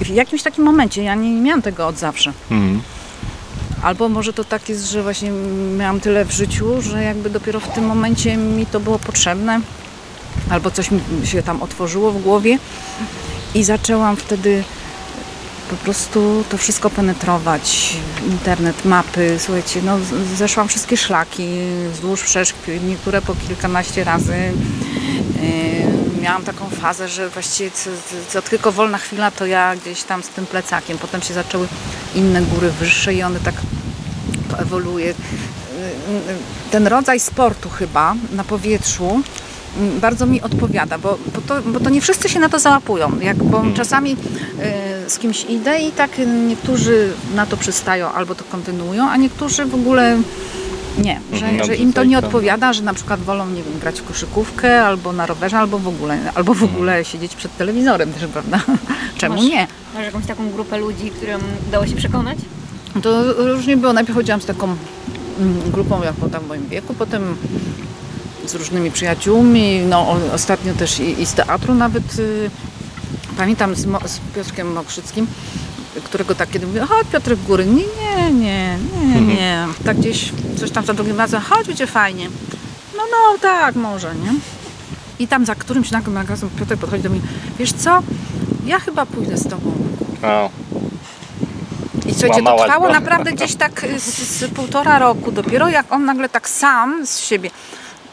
W jakimś takim momencie, ja nie miałam tego od zawsze. Albo może to tak jest, że właśnie miałam tyle w życiu, że jakby dopiero w tym momencie mi to było potrzebne. Albo coś mi się tam otworzyło w głowie i zaczęłam wtedy po prostu to wszystko penetrować. Internet, mapy, słuchajcie, no zeszłam wszystkie szlaki wzdłuż wszerz, niektóre po kilkanaście razy. Miałam taką fazę, że właściwie co tylko wolna chwila, to ja gdzieś tam z tym plecakiem. Potem się zaczęły inne góry wyższe i one tak ewoluuje. Ten rodzaj sportu chyba na powietrzu bardzo mi odpowiada, bo to nie wszyscy się na to załapują. Bo czasami z kimś idę i tak niektórzy na to przystają albo to kontynuują, a niektórzy w ogóle... Nie, że im to nie odpowiada, że na przykład wolą, nie wiem, grać w koszykówkę, albo na rowerze, albo w ogóle siedzieć przed telewizorem też, prawda? Czemu nie? Masz jakąś taką grupę ludzi, którą udało się przekonać? To różnie było. Najpierw chodziłam z taką grupą, jak tam w moim wieku, potem z różnymi przyjaciółmi, no ostatnio też i z teatru nawet, pamiętam z Piotrkiem Mokrzyckim, którego tak kiedy mówię, chodź Piotrek góry, nie, tak gdzieś coś tam za drugim razem, chodź będzie fajnie, no tak może, nie? I tam za którymś nagłym razem Piotr podchodzi do mnie, wiesz co, Ja chyba pójdę z tobą. No. I słuchajcie, to trwało naprawdę gdzieś tak z półtora roku dopiero, jak on nagle tak sam z siebie.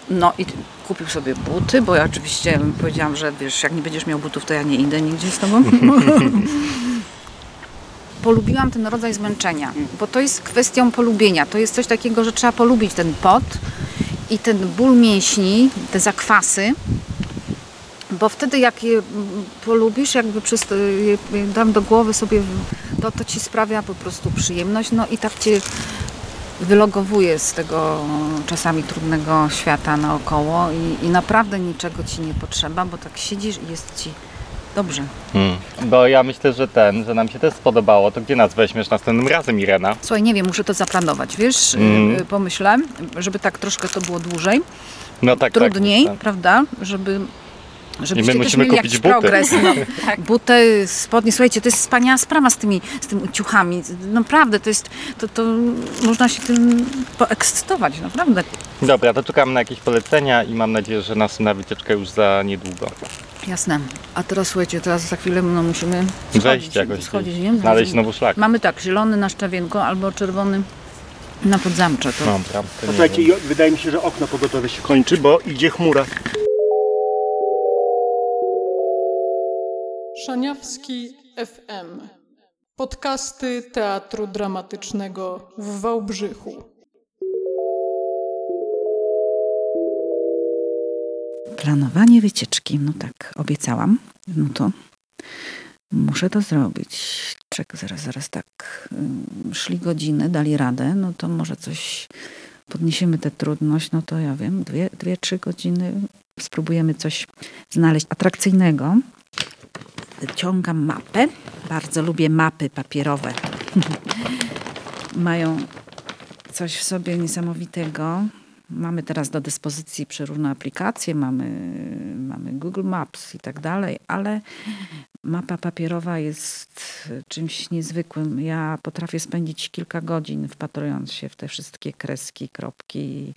No i kupił sobie buty, bo ja oczywiście powiedziałam, że wiesz, jak nie będziesz miał butów, to ja nie idę nigdzie z tobą. Polubiłam ten rodzaj zmęczenia, bo to jest kwestią polubienia. To jest coś takiego, że trzeba polubić ten pot i ten ból mięśni, te zakwasy, bo wtedy jak je polubisz, jakby dam do głowy sobie, to ci sprawia po prostu przyjemność, no i tak cię wylogowuje z tego czasami trudnego świata naokoło i naprawdę niczego ci nie potrzeba, bo tak siedzisz i jest ci dobrze. Bo ja myślę, że że nam się też spodobało. To gdzie nas weźmiesz następnym razem, Irena? Słuchaj, nie wiem, muszę to zaplanować, wiesz? Pomyślę, żeby tak troszkę to było dłużej. No tak, trudniej, tak, prawda? Żebyście my musimy też mieli jakiś progres. No. Buty, spodnie. Słuchajcie, to jest wspaniała sprawa z tymi ciuchami. Naprawdę, to jest, to można się tym poekscytować, naprawdę. Dobra, to czekam na jakieś polecenia i mam nadzieję, że następna wycieczka już za niedługo. Jasne. A teraz słuchajcie, teraz za chwilę musimy schodzić, nie? Znaleźć znowu szlak. Mamy tak, zielony na Szczawienko albo czerwony na Podzamcze. To... Słuchajcie, wydaje mi się, że okno pogotowe się kończy, bo idzie chmura. Szaniawski FM. Podcasty Teatru Dramatycznego w Wałbrzychu. Planowanie wycieczki. No tak, obiecałam. No to muszę to zrobić. Czekaj, zaraz tak. Szli godziny, dali radę. No to może coś podniesiemy tę trudność. No to ja wiem, 2-3 godziny. Spróbujemy coś znaleźć atrakcyjnego. Ciągam mapę. Bardzo lubię mapy papierowe. Mają coś w sobie niesamowitego. Mamy teraz do dyspozycji przeróżne aplikacje, mamy Google Maps i tak dalej, ale mapa papierowa jest czymś niezwykłym. Ja potrafię spędzić kilka godzin wpatrując się w te wszystkie kreski, kropki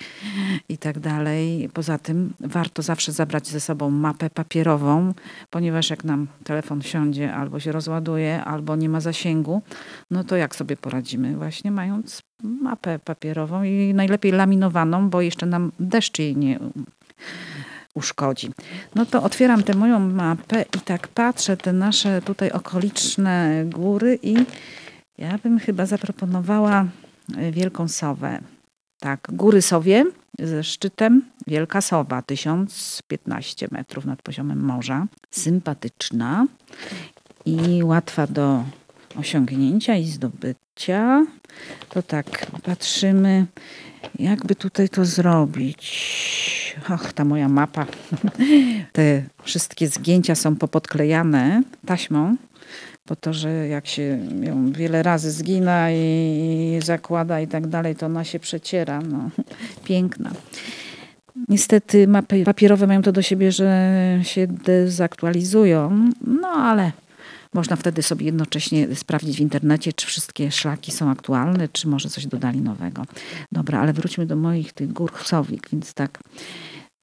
i tak dalej. Poza tym warto zawsze zabrać ze sobą mapę papierową, ponieważ jak nam telefon siądzie, albo się rozładuje, albo nie ma zasięgu, no to jak sobie poradzimy właśnie mając mapę papierową i najlepiej laminowaną, bo jeszcze nam deszcz jej nie uszkodzi. No to otwieram tę moją mapę i tak patrzę te nasze tutaj okoliczne góry i ja bym chyba zaproponowała Wielką Sowę. Tak, Góry Sowie ze szczytem Wielka Sowa, 1015 metrów nad poziomem morza. Sympatyczna i łatwa do osiągnięcia i zdobycia. To tak, patrzymy, jakby tutaj to zrobić. Ach, ta moja mapa. Te wszystkie zdjęcia są popodklejane taśmą, po to, że jak się ją wiele razy zgina i zakłada i tak dalej, to ona się przeciera. No, piękna. Niestety mapy papierowe mają to do siebie, że się dezaktualizują, no ale... Można wtedy sobie jednocześnie sprawdzić w internecie, czy wszystkie szlaki są aktualne, czy może coś dodali nowego. Dobra, ale wróćmy do moich tych gór Sowik, więc tak.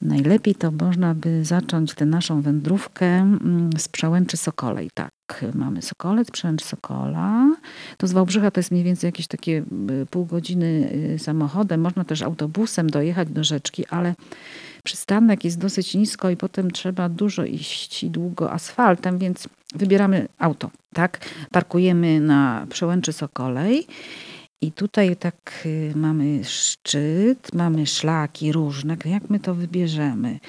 Najlepiej to można by zacząć tę naszą wędrówkę z Przełęczy Sokolej. Tak, mamy Sokolec, Przełęcz Sokola. To z Wałbrzycha to jest mniej więcej jakieś takie pół godziny samochodem. Można też autobusem dojechać do rzeczki, ale przystanek jest dosyć nisko i potem trzeba dużo iść i długo asfaltem, więc wybieramy auto. Tak, parkujemy na Przełęczy Sokolej. I tutaj tak mamy szczyt, mamy szlaki różne. Jak my to wybierzemy?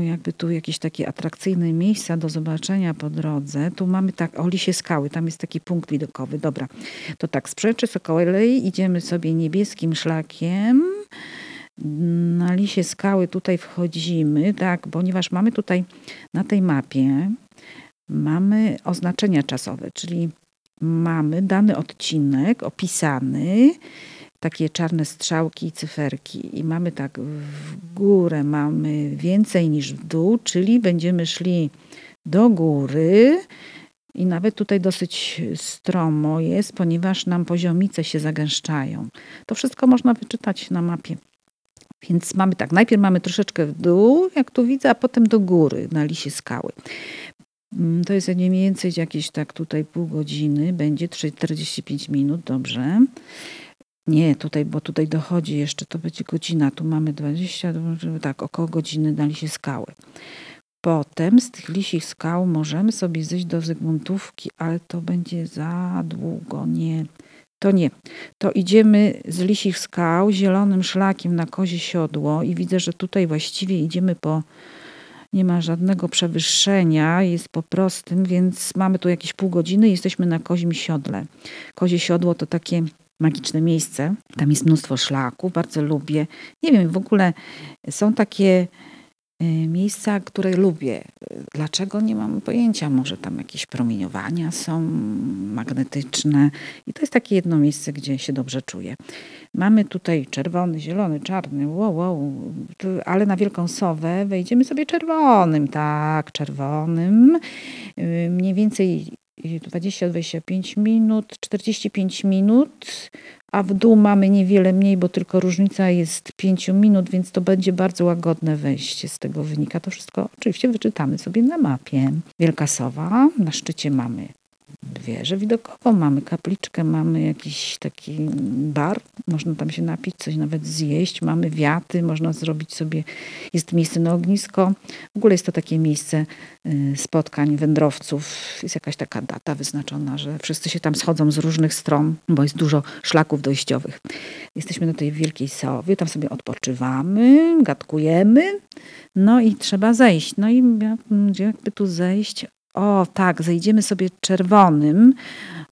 Jakby tu jakieś takie atrakcyjne miejsca do zobaczenia po drodze. Tu mamy tak o Lisie Skały, tam jest taki punkt widokowy. Dobra, to tak z Przełęczy Sokolej idziemy sobie niebieskim szlakiem. Na Lisie Skały tutaj wchodzimy, tak, ponieważ mamy tutaj na tej mapie mamy oznaczenia czasowe, czyli mamy dany odcinek opisany, takie czarne strzałki i cyferki i mamy tak w górę mamy więcej niż w dół, czyli będziemy szli do góry i nawet tutaj dosyć stromo jest, ponieważ nam poziomice się zagęszczają. To wszystko można wyczytać na mapie. Więc mamy tak, najpierw mamy troszeczkę w dół, jak tu widzę, a potem do góry na Lisie Skały. To jest mniej więcej jakieś tak tutaj pół godziny, będzie 45 minut, dobrze. Nie, tutaj, bo tutaj dochodzi jeszcze, to będzie godzina, tu mamy 20, tak, około godziny na Lisie Skały. Potem z tych Lisich Skał możemy sobie zejść do Zygmuntówki, ale to będzie za długo, nie. To idziemy z Lisich Skał zielonym szlakiem na Kozie Siodło i widzę, że tutaj właściwie idziemy po... Nie ma żadnego przewyższenia, jest po prostym, więc mamy tu jakieś pół godziny i jesteśmy na Kozim Siodle. Kozie Siodło to takie magiczne miejsce. Tam jest mnóstwo szlaków, bardzo lubię. Nie wiem, w ogóle są takie miejsca, które lubię. Dlaczego? Nie mam pojęcia. Może tam jakieś promieniowania są magnetyczne. I to jest takie jedno miejsce, gdzie się dobrze czuję. Mamy tutaj czerwony, zielony, czarny, wow. Ale na Wielką Sowę wejdziemy sobie czerwonym. Mniej więcej 20-25 minut, 45 minut, a w dół mamy niewiele mniej, bo tylko różnica jest 5 minut, więc to będzie bardzo łagodne wejście. Z tego wynika to wszystko. Oczywiście wyczytamy sobie na mapie. Wielka Sowa, na szczycie mamy wieżę widokową, mamy kapliczkę, mamy jakiś taki bar, można tam się napić, coś nawet zjeść, mamy wiaty, można zrobić sobie, jest miejsce na ognisko. W ogóle jest to takie miejsce spotkań wędrowców. Jest jakaś taka data wyznaczona, że wszyscy się tam schodzą z różnych stron, bo jest dużo szlaków dojściowych. Jesteśmy na tej Wielkiej Sowie, tam sobie odpoczywamy, gadkujemy, no i trzeba zejść. No i jakby tu zejść... O tak, zejdziemy sobie czerwonym.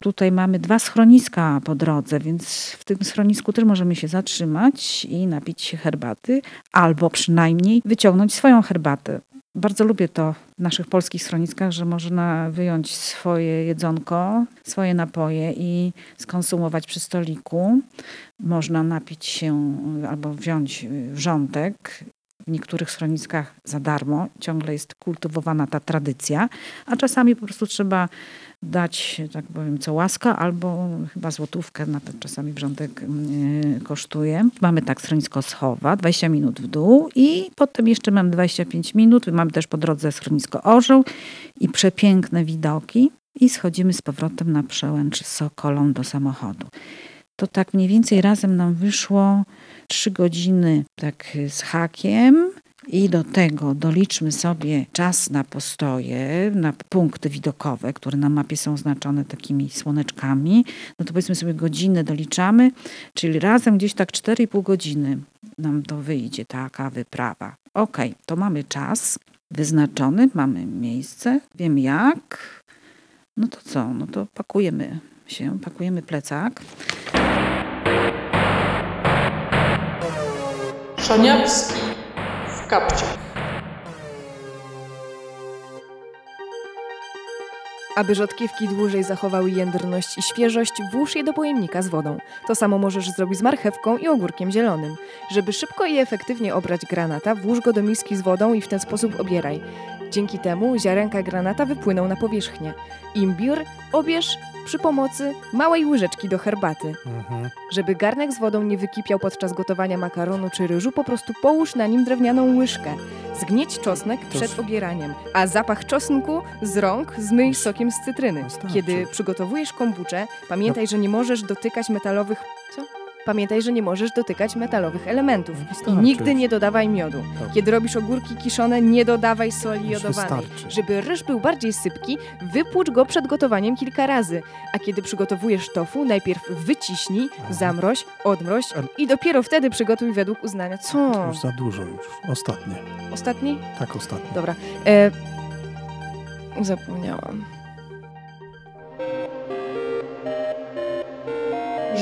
Tutaj mamy 2 schroniska po drodze, więc w tym schronisku też możemy się zatrzymać i napić się herbaty, albo przynajmniej wyciągnąć swoją herbatę. Bardzo lubię to w naszych polskich schroniskach, że można wyjąć swoje jedzonko, swoje napoje i skonsumować przy stoliku. Można napić się albo wziąć wrzątek. W niektórych schroniskach za darmo, ciągle jest kultywowana ta tradycja, a czasami po prostu trzeba dać, tak powiem, co łaska, albo chyba złotówkę, nawet czasami wrzątek kosztuje. Mamy tak Schronisko Schowa, 20 minut w dół i potem jeszcze mam 25 minut, mamy też po drodze Schronisko Orzeł i przepiękne widoki i schodzimy z powrotem na Przełęcz Sokolą do samochodu. To tak mniej więcej razem nam wyszło 3 godziny tak z hakiem i do tego doliczmy sobie czas na postoje, na punkty widokowe, które na mapie są oznaczone takimi słoneczkami. No to powiedzmy sobie godzinę doliczamy, czyli razem gdzieś tak 4,5 godziny nam to wyjdzie taka wyprawa. Okej, to mamy czas wyznaczony, mamy miejsce, wiem jak. No to co? No to pakujemy plecak. Szaniawski w kapciach. Aby rzodkiewki dłużej zachowały jędrność i świeżość, włóż je do pojemnika z wodą. To samo możesz zrobić z marchewką i ogórkiem zielonym. Żeby szybko i efektywnie obrać granata, włóż go do miski z wodą i w ten sposób obieraj. Dzięki temu ziarenka granata wypłyną na powierzchnię. Imbir obierz przy pomocy małej łyżeczki do herbaty. Żeby garnek z wodą nie wykipiał podczas gotowania makaronu czy ryżu, po prostu połóż na nim drewnianą łyżkę. Zgnieć czosnek przed obieraniem, a zapach czosnku z rąk zmyj sokiem z cytryny. Kiedy przygotowujesz kombuczę, pamiętaj, że nie możesz dotykać metalowych... Co? Pamiętaj, że nie możesz dotykać metalowych elementów. I nigdy nie dodawaj miodu. Kiedy robisz ogórki kiszone, nie dodawaj soli jodowanej. Żeby ryż był bardziej sypki, wypłucz go przed gotowaniem kilka razy. A kiedy przygotowujesz tofu, najpierw wyciśnij, zamroź, odmroź i dopiero wtedy przygotuj według uznania. Co? To już za dużo już. Ostatnie. Ostatni? Tak, ostatni. Dobra. Zapomniałam.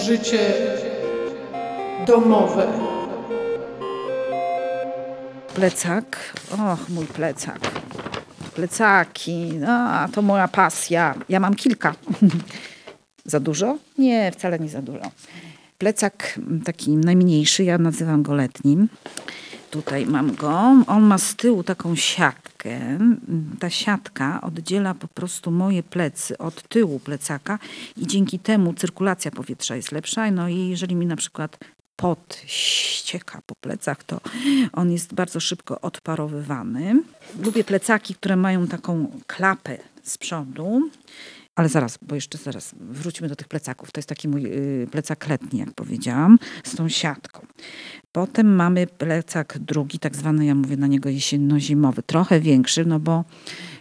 Życie domowe. Plecak. Och, mój plecak. Plecaki. A, to moja pasja. Ja mam kilka. Za dużo? Nie, wcale nie za dużo. Plecak taki najmniejszy, ja nazywam go letnim. Tutaj mam go. On ma z tyłu taką siatkę. Ta siatka oddziela po prostu moje plecy od tyłu plecaka i dzięki temu cyrkulacja powietrza jest lepsza. No i jeżeli mi na przykład pot ścieka po plecach, to on jest bardzo szybko odparowywany. Lubię plecaki, które mają taką klapę z przodu. Ale zaraz, bo jeszcze zaraz wróćmy do tych plecaków. To jest taki mój plecak letni, jak powiedziałam, z tą siatką. Potem mamy plecak drugi, tak zwany, ja mówię na niego jesienno-zimowy. Trochę większy, no bo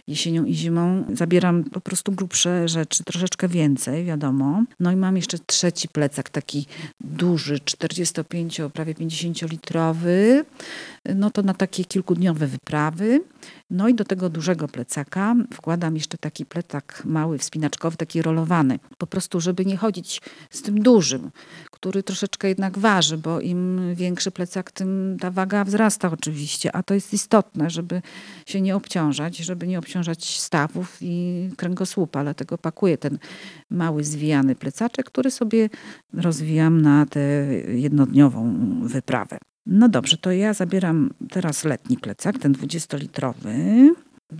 jesienią i zimą zabieram po prostu grubsze rzeczy, troszeczkę więcej, wiadomo. No i mam jeszcze trzeci plecak, taki duży, 45, prawie 50-litrowy. No to na takie kilkudniowe wyprawy. No i do tego dużego plecaka wkładam jeszcze taki plecak mały, wspinaczkowy, taki rolowany. Po prostu, żeby nie chodzić z tym dużym, który troszeczkę jednak waży, bo im większy plecak, tym ta waga wzrasta oczywiście. A to jest istotne, żeby się nie obciążać, stawów i kręgosłupa. Dlatego pakuję ten mały, zwijany plecaczek, który sobie rozwijam na tę jednodniową wyprawę. No dobrze, to ja zabieram teraz letni plecak, ten 20-litrowy,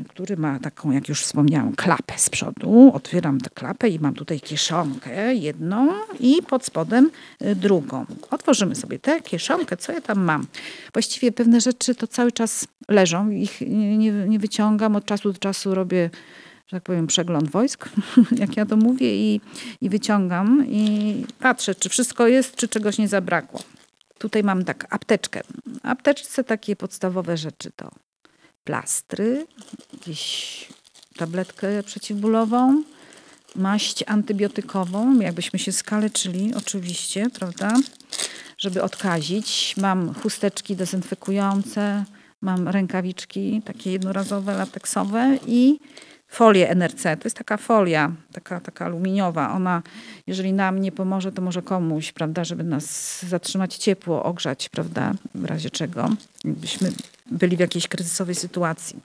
który ma taką, jak już wspomniałam, klapę z przodu. Otwieram tę klapę i mam tutaj kieszonkę jedną i pod spodem drugą. Otworzymy sobie tę kieszonkę. Co ja tam mam? Właściwie pewne rzeczy to cały czas leżą. Ich nie wyciągam. Od czasu do czasu robię, że tak powiem, przegląd wojsk, jak ja to mówię, i wyciągam i patrzę, czy wszystko jest, czy czegoś nie zabrakło. Tutaj mam tak apteczkę. W apteczce takie podstawowe rzeczy to plastry, jakieś tabletkę przeciwbólową, maść antybiotykową, jakbyśmy się skaleczyli oczywiście, prawda, żeby odkazić. Mam chusteczki dezynfekujące, mam rękawiczki takie jednorazowe, lateksowe i folię NRC. To jest taka folia, taka aluminiowa. Ona, jeżeli nam nie pomoże, to może komuś, prawda, żeby nas zatrzymać ciepło, ogrzać, prawda, w razie czego, jakbyśmy byli w jakiejś kryzysowej sytuacji.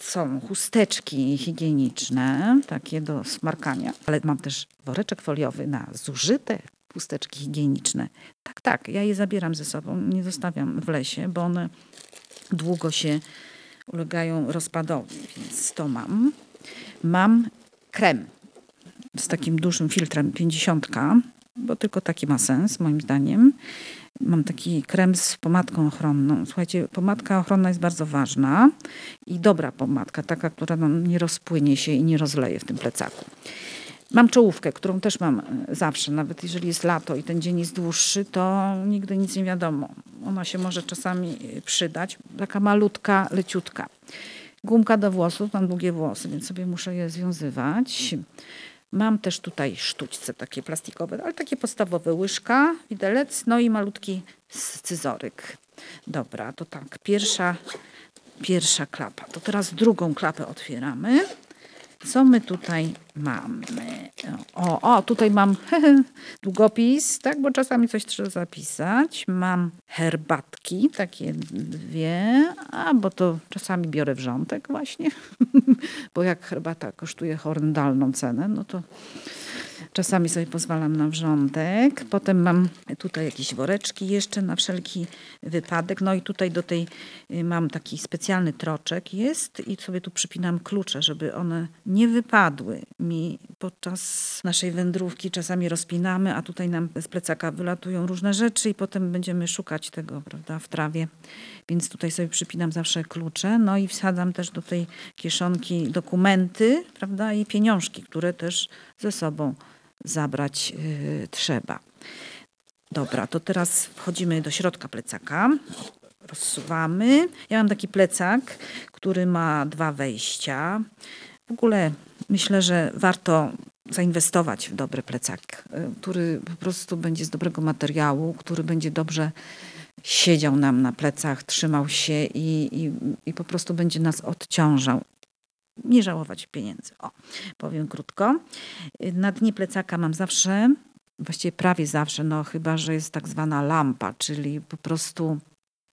Są chusteczki higieniczne, takie do smarkania, ale mam też woreczek foliowy na zużyte chusteczki higieniczne. Tak, ja je zabieram ze sobą, nie zostawiam w lesie, bo one długo się ulegają rozpadowi, więc to mam. Mam krem z takim dużym filtrem 50, bo tylko taki ma sens moim zdaniem. Mam taki krem z pomadką ochronną. Słuchajcie, pomadka ochronna jest bardzo ważna i dobra pomadka, taka, która nam nie rozpłynie się i nie rozleje w tym plecaku. Mam czołówkę, którą też mam zawsze, nawet jeżeli jest lato i ten dzień jest dłuższy, to nigdy nic nie wiadomo. Ona się może czasami przydać. Taka malutka, leciutka. Gumka do włosów, mam długie włosy, więc sobie muszę je związywać. Mam też tutaj sztućce takie plastikowe, ale takie podstawowe, łyżka, widelec, no i malutki scyzoryk. Dobra, to tak, pierwsza klapa. To teraz drugą klapę otwieramy. Co my tutaj mamy? O tutaj mam długopis, tak, bo czasami coś trzeba zapisać. Mam herbatki, takie dwie, bo to czasami biorę wrzątek właśnie, bo jak herbata kosztuje horrendalną cenę, no to czasami sobie pozwalam na wrzątek. Potem mam tutaj jakieś woreczki jeszcze na wszelki wypadek. No i tutaj do tej mam taki specjalny troczek jest i sobie tu przypinam klucze, żeby one nie wypadły mi podczas naszej wędrówki. Czasami rozpinamy, a tutaj nam z plecaka wylatują różne rzeczy i potem będziemy szukać tego, prawda, w trawie. Więc tutaj sobie przypinam zawsze klucze. No i wsadzam też do tej kieszonki dokumenty, prawda, i pieniążki, które też ze sobą zabrać trzeba. Dobra, to teraz wchodzimy do środka plecaka. Rozsuwamy. Ja mam taki plecak, który ma 2 wejścia. W ogóle myślę, że warto zainwestować w dobry plecak, który po prostu będzie z dobrego materiału, który będzie dobrze siedział nam na plecach, trzymał się i po prostu będzie nas odciążał. Nie żałować pieniędzy. Powiem krótko. Na dnie plecaka mam zawsze, właściwie prawie zawsze, no chyba, że jest tak zwana lampa, czyli po prostu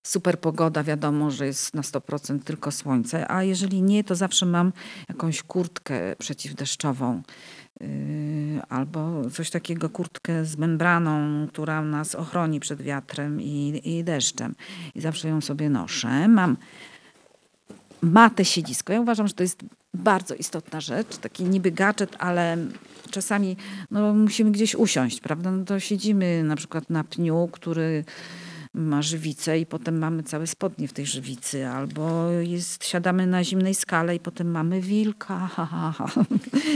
super pogoda, wiadomo, że jest na 100% tylko słońce, a jeżeli nie, to zawsze mam jakąś kurtkę przeciwdeszczową albo coś takiego, kurtkę z membraną, która nas ochroni przed wiatrem i deszczem. I zawsze ją sobie noszę. Mam ma te siedzisko. Ja uważam, że to jest bardzo istotna rzecz, taki niby gadżet, ale czasami musimy gdzieś usiąść, prawda? To siedzimy na przykład na pniu, który ma żywicę i potem mamy całe spodnie w tej żywicy, albo siadamy na zimnej skale i potem mamy wilka.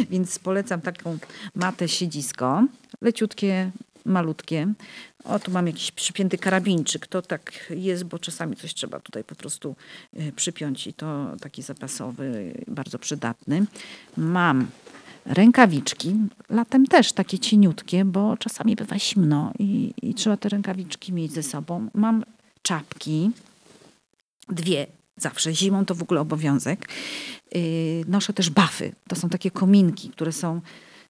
Więc polecam taką matę siedzisko, leciutkie, malutkie. O, tu mam jakiś przypięty karabinczyk. To tak jest, bo czasami coś trzeba tutaj po prostu przypiąć i to taki zapasowy, bardzo przydatny. Mam rękawiczki, latem też takie cieniutkie, bo czasami bywa zimno i trzeba te rękawiczki mieć ze sobą. Mam czapki, dwie zawsze, zimą to w ogóle obowiązek. Noszę też bafy, to są takie kominki, które są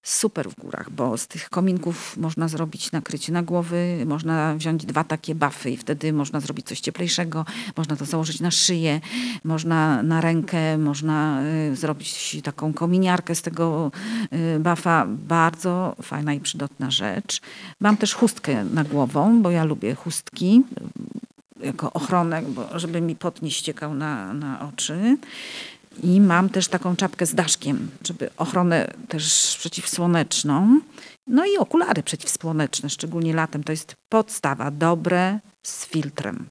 super w górach, bo z tych kominków można zrobić nakrycie na głowy, można wziąć dwa takie bafy i wtedy można zrobić coś cieplejszego, można to założyć na szyję, można na rękę, można zrobić taką kominiarkę z tego bafa. Bardzo fajna i przydatna rzecz. Mam też chustkę na głową, bo ja lubię chustki jako ochronę, bo żeby mi pot nie ściekał na oczy. I mam też taką czapkę z daszkiem, żeby ochronę też przeciwsłoneczną. No i okulary przeciwsłoneczne, szczególnie latem. To jest podstawa, dobre z filtrem.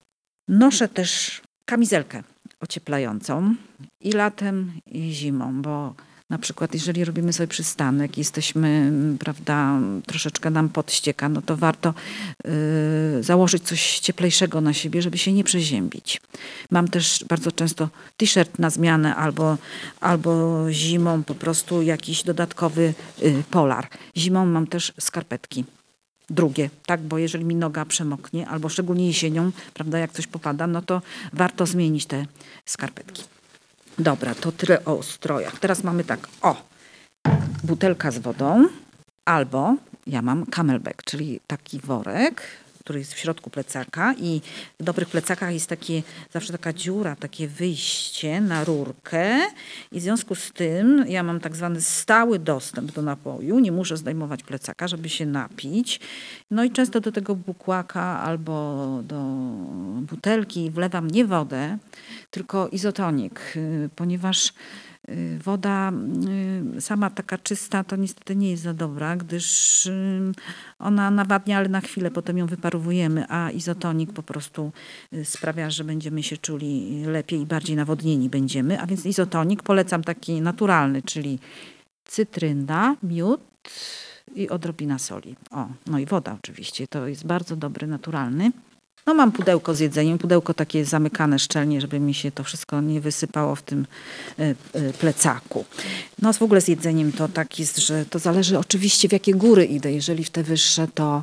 Noszę też kamizelkę ocieplającą i latem, i zimą, bo na przykład jeżeli robimy sobie przystanek, jesteśmy, prawda, troszeczkę nam pot ścieka, no to warto założyć coś cieplejszego na siebie, żeby się nie przeziębić. Mam też bardzo często t-shirt na zmianę albo zimą po prostu jakiś dodatkowy polar. Zimą mam też skarpetki. Drugie, tak, bo jeżeli mi noga przemoknie, albo szczególnie jesienią, prawda, jak coś popada, no to warto zmienić te skarpetki. Dobra, to tyle o strojach. Teraz mamy tak, butelka z wodą, albo ja mam camelback, czyli taki worek, który jest w środku plecaka i w dobrych plecakach jest zawsze taka dziura, takie wyjście na rurkę i w związku z tym ja mam tak zwany stały dostęp do napoju, nie muszę zdejmować plecaka, żeby się napić. No i często do tego bukłaka albo do butelki wlewam nie wodę, tylko izotonik, ponieważ woda sama taka czysta to niestety nie jest za dobra, gdyż ona nawadnia, ale na chwilę potem ją wyparowujemy, a izotonik po prostu sprawia, że będziemy się czuli lepiej i bardziej nawodnieni będziemy. A więc izotonik polecam taki naturalny, czyli cytryna, miód i odrobina soli. No i woda oczywiście, to jest bardzo dobry, naturalny. No mam pudełko z jedzeniem, pudełko takie zamykane szczelnie, żeby mi się to wszystko nie wysypało w tym plecaku. No w ogóle z jedzeniem to tak jest, że to zależy oczywiście w jakie góry idę. Jeżeli w te wyższe to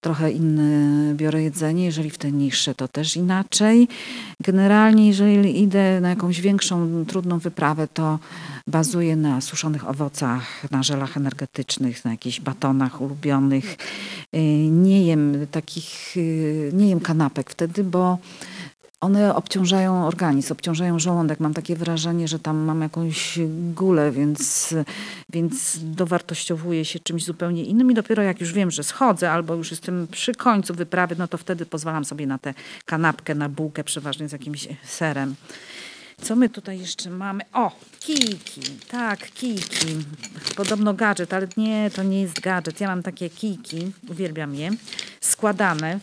trochę inne biorę jedzenie, jeżeli w te niższe to też inaczej. Generalnie jeżeli idę na jakąś większą, trudną wyprawę, to bazuję na suszonych owocach, na żelach energetycznych, na jakichś batonach ulubionych. Nie jem kanapek wtedy, bo one obciążają organizm, obciążają żołądek. Mam takie wrażenie, że tam mam jakąś gulę, więc dowartościowuję się czymś zupełnie innym. I dopiero jak już wiem, że schodzę albo już jestem przy końcu wyprawy, no to wtedy pozwalam sobie na tę kanapkę, na bułkę przeważnie z jakimś serem. Co my tutaj jeszcze mamy? Kijki. Tak, kijki. Podobno gadżet, ale nie, to nie jest gadżet. Ja mam takie kijki, uwielbiam je, składane,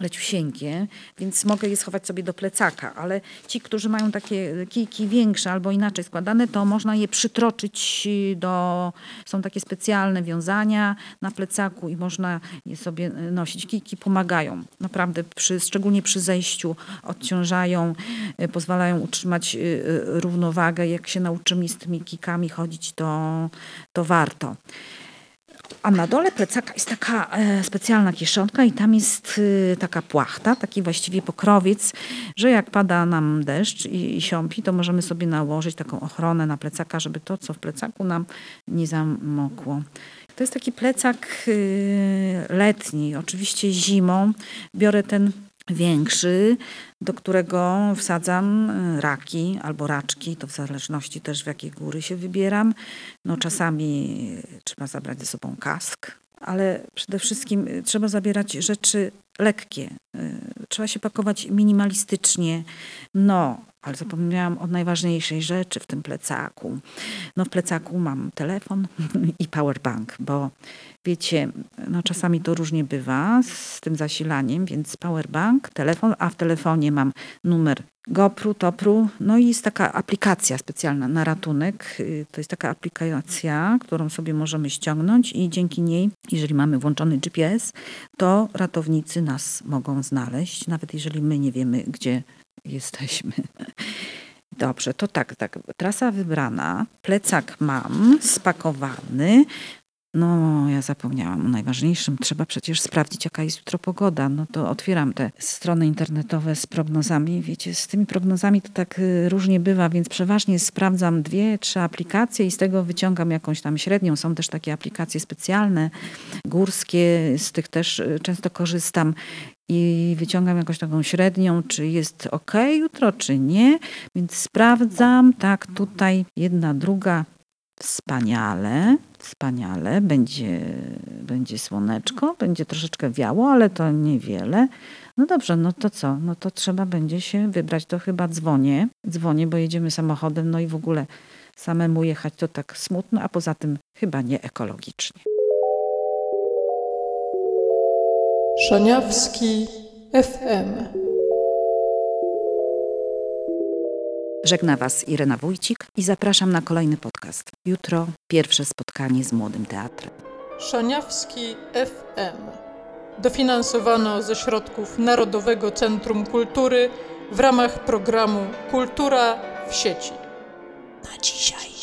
leciusieńkie, więc mogę je schować sobie do plecaka, ale ci, którzy mają takie kijki większe albo inaczej składane, to można je przytroczyć są takie specjalne wiązania na plecaku i można je sobie nosić. Kijki pomagają, naprawdę, szczególnie przy zejściu odciążają, pozwalają utrzymać równowagę. Jak się nauczymy z tymi kijkami chodzić, to warto. A na dole plecaka jest taka specjalna kieszonka i tam jest taka płachta, taki właściwie pokrowiec, że jak pada nam deszcz i siąpi, to możemy sobie nałożyć taką ochronę na plecaka, żeby to, co w plecaku, nam nie zamokło. To jest taki plecak letni. Oczywiście zimą biorę ten większy, do którego wsadzam raki albo raczki, to w zależności też w jakie góry się wybieram. No czasami trzeba zabrać ze sobą kask, ale przede wszystkim trzeba zabierać rzeczy lekkie. Trzeba się pakować minimalistycznie. ale zapomniałam o najważniejszej rzeczy w tym plecaku. No w plecaku mam telefon i powerbank, bo wiecie, no czasami to różnie bywa z tym zasilaniem, więc powerbank, telefon, a w telefonie mam numer GoPru, Topru, no i jest taka aplikacja specjalna na ratunek. To jest taka aplikacja, którą sobie możemy ściągnąć i dzięki niej, jeżeli mamy włączony GPS, to ratownicy nas mogą znaleźć, nawet jeżeli my nie wiemy, gdzie jesteśmy. Dobrze, to tak, trasa wybrana, plecak mam spakowany. No, ja zapomniałam o najważniejszym. Trzeba przecież sprawdzić, jaka jest jutro pogoda. No to otwieram te strony internetowe z prognozami. Wiecie, z tymi prognozami to tak różnie bywa, więc przeważnie sprawdzam 2-3 aplikacje i z tego wyciągam jakąś tam średnią. Są też takie aplikacje specjalne, górskie, z tych też często korzystam. I wyciągam jakąś taką średnią, czy jest ok jutro, czy nie. Więc sprawdzam, tak, tutaj jedna, druga. Wspaniale, będzie słoneczko, będzie troszeczkę wiało, ale to niewiele. No dobrze, no to co? No to trzeba będzie się wybrać, to chyba dzwonię, bo jedziemy samochodem, no i w ogóle samemu jechać to tak smutno, a poza tym chyba nie ekologicznie. Szaniawski FM. Żegna Was Irena Wójcik i zapraszam na kolejny podcast. Jutro pierwsze spotkanie z Młodym Teatrem. Szaniawski FM. Dofinansowano ze środków Narodowego Centrum Kultury w ramach programu Kultura w sieci. Na dzisiaj.